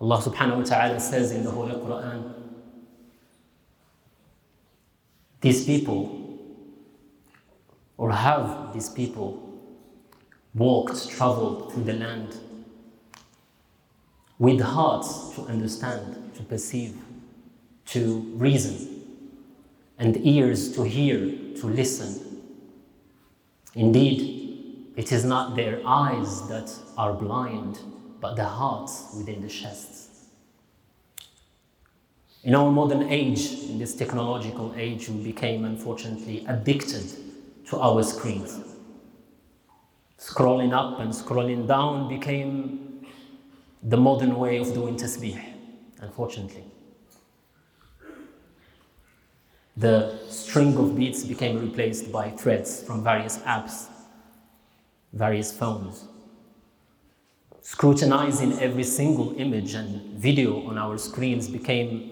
Allah subhanahu wa ta'ala says in the Holy Quran, these people, or have these people, walked, traveled through the land with hearts to understand, to perceive, to reason, and ears to hear, to listen. Indeed, it is not their eyes that are blind, but the hearts within the chests. In our modern age, in this technological age, we became, unfortunately, addicted to our screens. Scrolling up and scrolling down became the modern way of doing tasbih, unfortunately. The string of beats became replaced by threads from various apps, various phones. Scrutinizing every single image and video on our screens became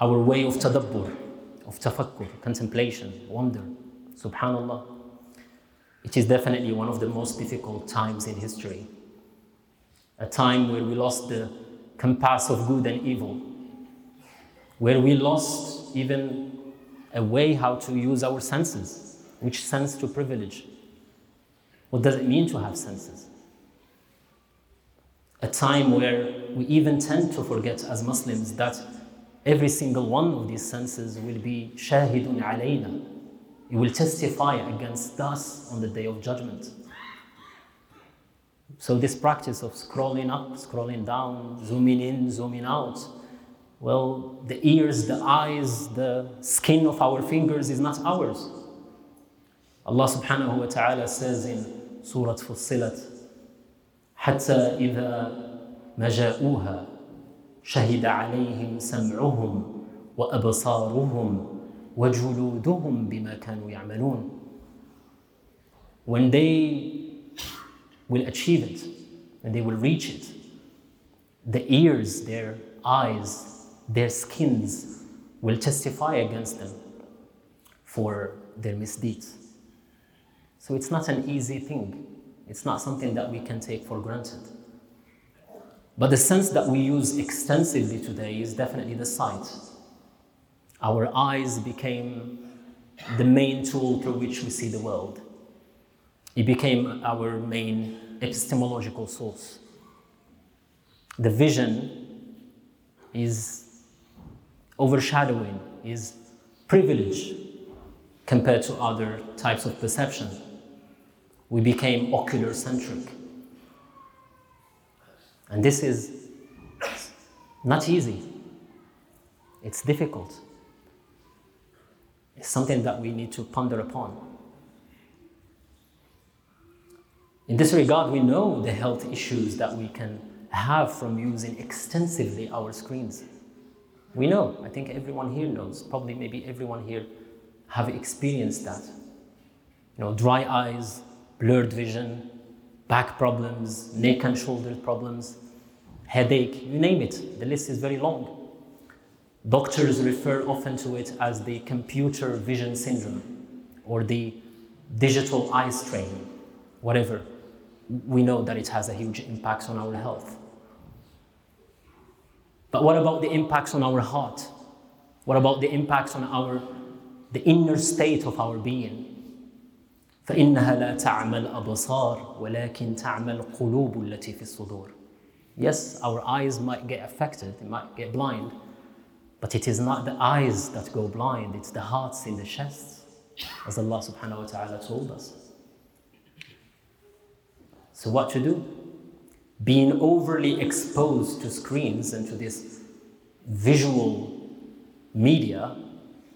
our way of tadabbur, of tafakkur, contemplation, wonder. Subhanallah. It is definitely one of the most difficult times in history. A time where we lost the compass of good and evil, where we lost even a way how to use our senses, which sense to privilege. What does it mean to have senses? A time where we even tend to forget as Muslims that every single one of these senses will be shahidun alayna. It will testify against us on the Day of Judgment. So this practice of scrolling up, scrolling down, zooming in, zooming out, well, the ears, the eyes, the skin of our fingers is not ours. Allah subhanahu wa ta'ala says in Surah Fussilat, حَتَّى إِذَا مَجَاءُوهَا شَهِدَ عَلَيْهِمْ سَمْعُهُمْ وَأَبْصَارُهُمْ وَجُلُودُهُمْ بِمَا كَانُوا يَعْمَلُونَ. When they will achieve it, when they will reach it, the ears, their eyes, their skins will testify against them for their misdeeds. So it's not an easy thing. It's not something that we can take for granted. But the sense that we use extensively today is definitely the sight. Our eyes became the main tool through which we see the world. It became our main epistemological source. The vision is overshadowing, is privilege compared to other types of perception. We became ocular-centric. And this is not easy. It's difficult. It's something that we need to ponder upon. In this regard, we know the health issues that we can have from using extensively our screens. We know, I think everyone here knows, probably maybe everyone here have experienced that. You know, dry eyes, blurred vision, back problems, neck and shoulder problems, headache, you name it. The list is very long. Doctors refer often to it as the computer vision syndrome or the digital eye strain, whatever. We know that it has a huge impact on our health. But what about the impacts on our heart? What about the impacts on the inner state of our being? فَإِنَّهَا لَا تَعْمَى الْأَبْصَارُ وَلَكِنْ تَعْمَى الْقُلُوبُ الَّتِي فِي الصُّدُورِ. Yes, our eyes might get affected, they might get blind, but it is not the eyes that go blind, it's the hearts in the chests, as Allah subhanahu wa ta'ala told us. So what to do? Being overly exposed to screens and to this visual media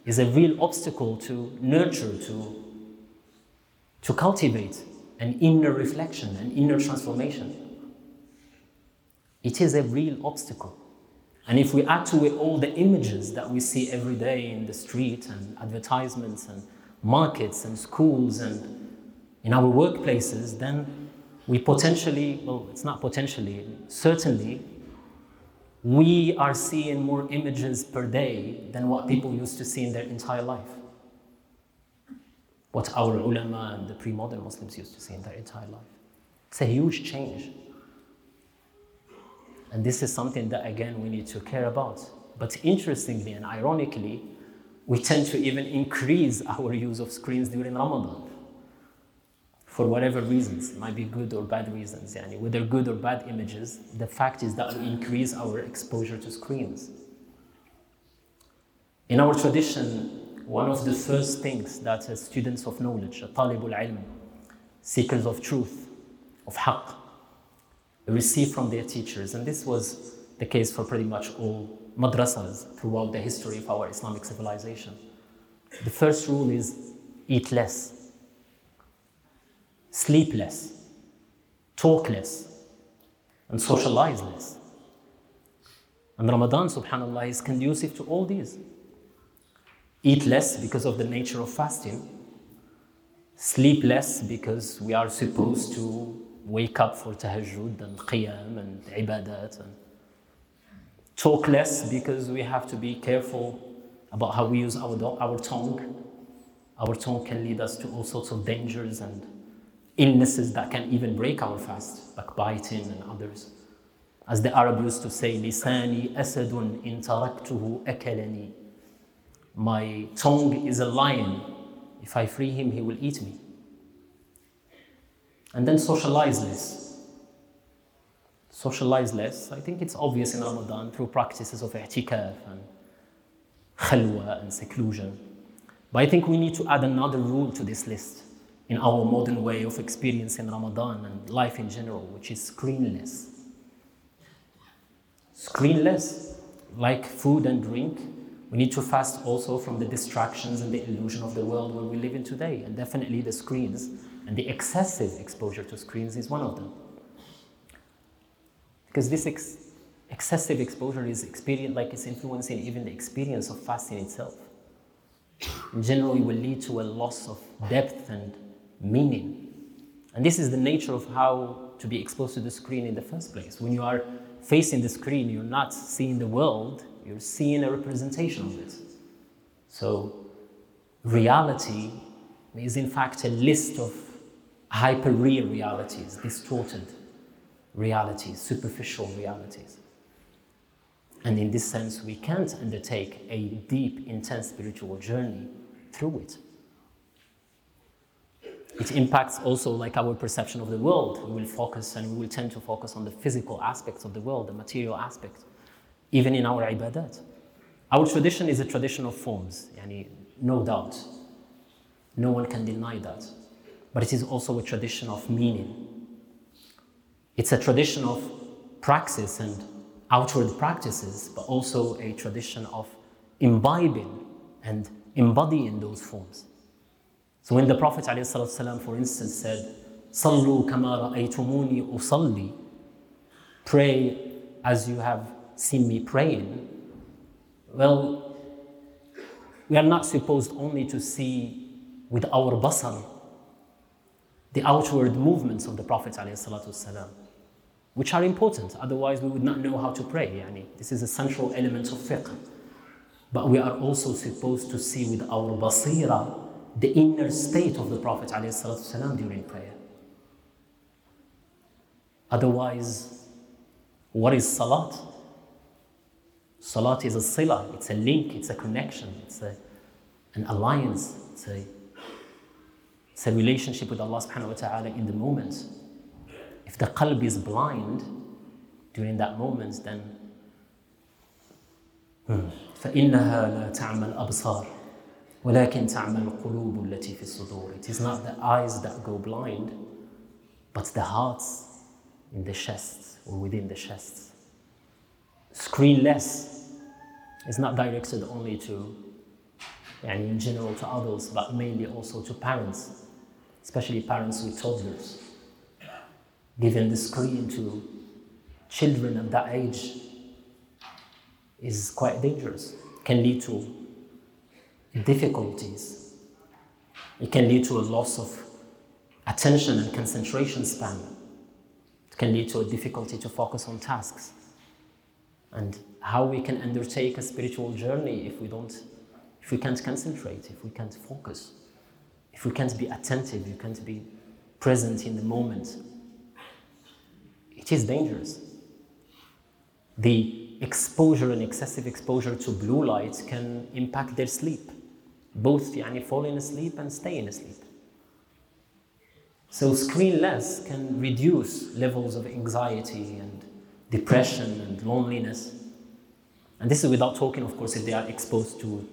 is a real obstacle to nurture, to cultivate an inner reflection, an inner transformation. It is a real obstacle. And if we add to it all the images that we see every day in the street and advertisements and markets and schools and in our workplaces, then we potentially, well, it's not potentially, certainly, we are seeing more images per day than what people used to see in their entire life. What our ulama and the pre-modern Muslims used to see in their entire life. It's a huge change. And this is something that, again, we need to care about. But interestingly and ironically, we tend to even increase our use of screens during Ramadan for whatever reasons. It might be good or bad reasons, yani, whether good or bad images. The fact is that we increase our exposure to screens. In our tradition, one of the first things that students of knowledge, talibul ilm, seekers of truth, of haqq, receive from their teachers, and this was the case for pretty much all madrasas throughout the history of our Islamic civilization. The first rule is eat less, sleep less, talk less, and socialize less. And Ramadan, subhanAllah, is conducive to all these. Eat less because of the nature of fasting, sleep less because we are supposed to wake up for tahajjud and qiyam and ibadat, and talk less because we have to be careful about how we use our tongue. Our tongue can lead us to all sorts of dangers and illnesses that can even break our fast, like biting and others. As the Arab used to say, lisani asadun in taraktuhu akalani. My tongue is a lion. If I free him, he will eat me. And then socialize less. Socialize less. I think it's obvious in Ramadan through practices of i'tikaf and khalwa and seclusion. But I think we need to add another rule to this list in our modern way of experiencing Ramadan and life in general, which is screenless. Screenless, like food and drink, we need to fast also from the distractions and the illusion of the world where we live in today, and definitely the screens. And the excessive exposure to screens is one of them. Because this excessive exposure is experienced, like it's influencing even the experience of fasting itself. In general, it will lead to a loss of depth and meaning. And this is the nature of how to be exposed to the screen in the first place. When you are facing the screen, you're not seeing the world, you're seeing a representation of it. So reality is in fact a list of hyper-real realities, distorted realities, superficial realities. And in this sense, we can't undertake a deep, intense spiritual journey through it. It impacts also like our perception of the world. We will focus and we will tend to focus on the physical aspects of the world, the material aspects, even in our ibadat. Our tradition is a tradition of forms, yani, no doubt. No one can deny that. But it is also a tradition of meaning. It's a tradition of praxis and outward practices, but also a tradition of imbibing and embodying those forms. So when the Prophet ﷺ, for instance, said, "Sallu kama ra'aytumuni usalli," pray as you have seen me praying, well, we are not supposed only to see with our basar, the outward movements of the Prophet ﷺ, which are important, otherwise we would not know how to pray. Yani, this is a central element of fiqh. But we are also supposed to see with our basira the inner state of the Prophet ﷺ during prayer. Otherwise, what is salat? Salat is a sila, it's a link, it's a connection, it's an alliance, it's a relationship with Allah subhanahu wa ta'ala in the moment. If the qalb is blind during that moment, then فَإِنَّهَا لَا تَعْمَى الْأَبْصَارِ وَلَكِنْ تَعْمَى الْقُلُوبُ الَّتِي فِي الصُّدُورِ. It is not the eyes that go blind, but the hearts in the chest or within the chest. Screenless is not directed only to, and in general to adults, but mainly also to parents, especially parents with toddlers. Giving the screen to children at that age is quite dangerous. It can lead to difficulties. It can lead to a loss of attention and concentration span. It can lead to a difficulty to focus on tasks. And how we can undertake a spiritual journey if we can't concentrate, if we can't focus, if we can't be attentive, you can't be present in the moment. It is dangerous. The exposure and excessive exposure to blue lights can impact their sleep, both falling asleep and staying asleep. So screen-less can reduce levels of anxiety and depression and loneliness. And this is without talking, of course, if they are exposed to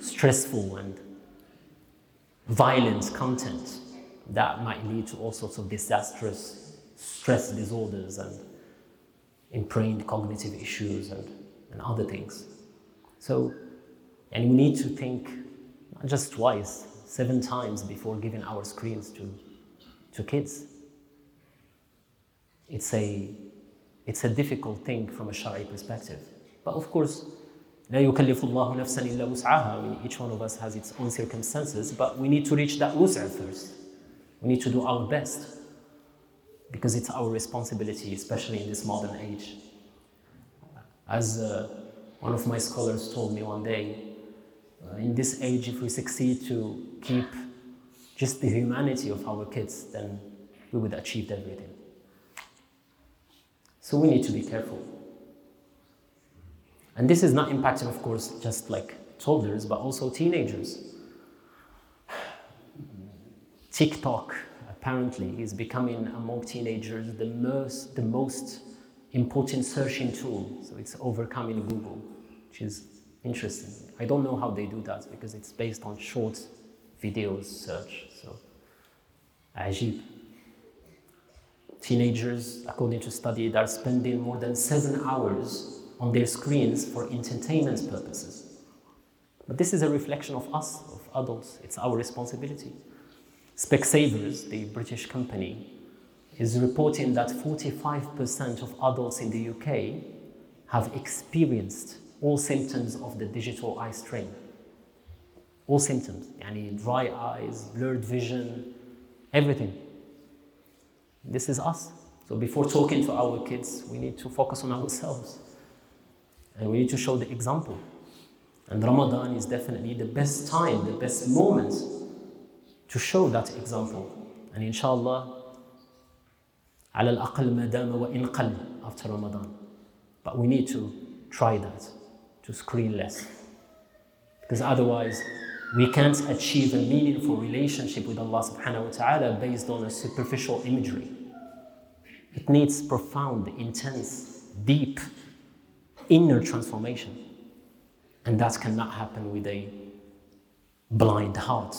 stressful and violent content that might lead to all sorts of disastrous stress disorders and ingrained cognitive issues and other things. So, and we need to think not just twice, 7 times before giving our screens to kids. It's a difficult thing from a Sharia perspective. But of course, لا يكلف الله نفسا إلا وسعها. I mean, each one of us has its own circumstances, but we need to reach that wus'a first. We need to do our best, because it's our responsibility, especially in this modern age. As one of my scholars told me one day, in this age, if we succeed to keep just the humanity of our kids, then we would achieve everything. So we need to be careful. And this is not impacting, of course, just like toddlers, but also teenagers. TikTok, apparently, is becoming among teenagers the most important searching tool. So it's overcoming Google, which is interesting. I don't know how they do that, because it's based on short videos search. So, ajib. Teenagers, according to study, are spending more than 7 hours on their screens for entertainment purposes. But this is a reflection of us, of adults. It's our responsibility. Specsavers, the British company, is reporting that 45% of adults in the UK have experienced all symptoms of the digital eye strain. All symptoms, dry eyes, blurred vision, everything. This is us. So before talking to our kids, we need to focus on ourselves. And we need to show the example. And Ramadan is definitely the best time, the best moment to show that example. And inshallah, على الأقل ما دام وإن قل after Ramadan. But we need to try that, to screen less. Because otherwise, we can't achieve a meaningful relationship with Allah subhanahu wa ta'ala based on a superficial imagery. It needs profound, intense, deep, inner transformation. And that cannot happen with a blind heart.